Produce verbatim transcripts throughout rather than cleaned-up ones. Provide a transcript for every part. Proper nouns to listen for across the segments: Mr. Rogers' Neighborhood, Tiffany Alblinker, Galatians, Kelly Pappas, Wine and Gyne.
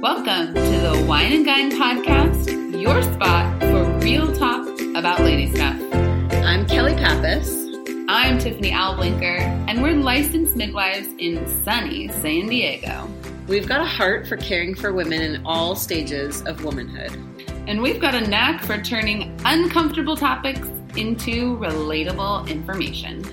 Welcome to the Wine and Gyne podcast, your spot for real talk about lady stuff. I'm Kelly Pappas. I'm Tiffany Alblinker, and we're licensed midwives in sunny San Diego. We've got a heart for caring for women in all stages of womanhood. And we've got a knack for turning uncomfortable topics into relatable information.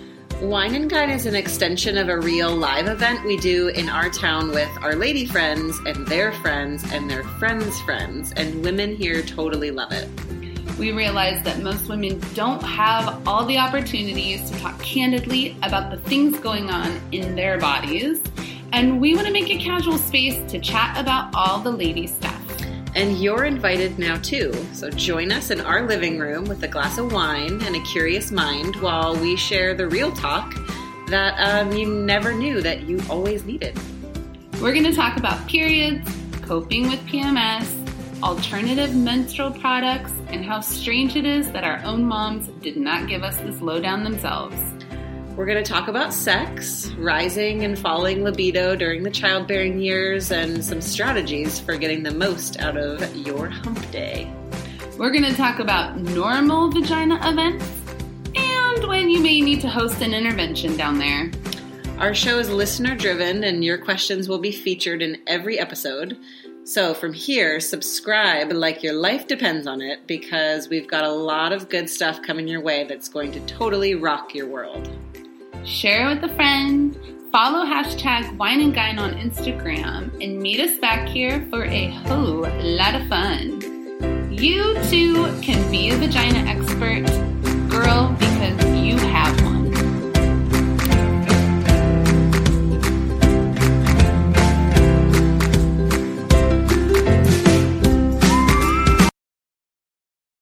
Wine and Gyne is an extension of a real live event we do in our town with our lady friends and their friends and their friends' friends, and women here totally love it. We realize that most women don't have all the opportunities to talk candidly about the things going on in their bodies, and we want to make a casual space to chat about all the lady stuff. And you're invited now too, so join us in our living room with a glass of wine and a curious mind while we share the real talk that um, you never knew that you always needed. We're going to talk about periods, coping with P M S, alternative menstrual products, and how strange it is that our own moms did not give us this lowdown themselves. We're going to talk about sex, rising and falling libido during the childbearing years, and some strategies for getting the most out of your hump day. We're going to talk about normal vagina events and when you may need to host an intervention down there. Our show is listener-driven, and your questions will be featured in every episode. So from here, subscribe like your life depends on it, because we've got a lot of good stuff coming your way that's going to totally rock your world. Share with a friend, follow hashtag Wine and Gyne on Instagram, and meet us back here for a whole lot of fun. You too can be a vagina expert, girl, because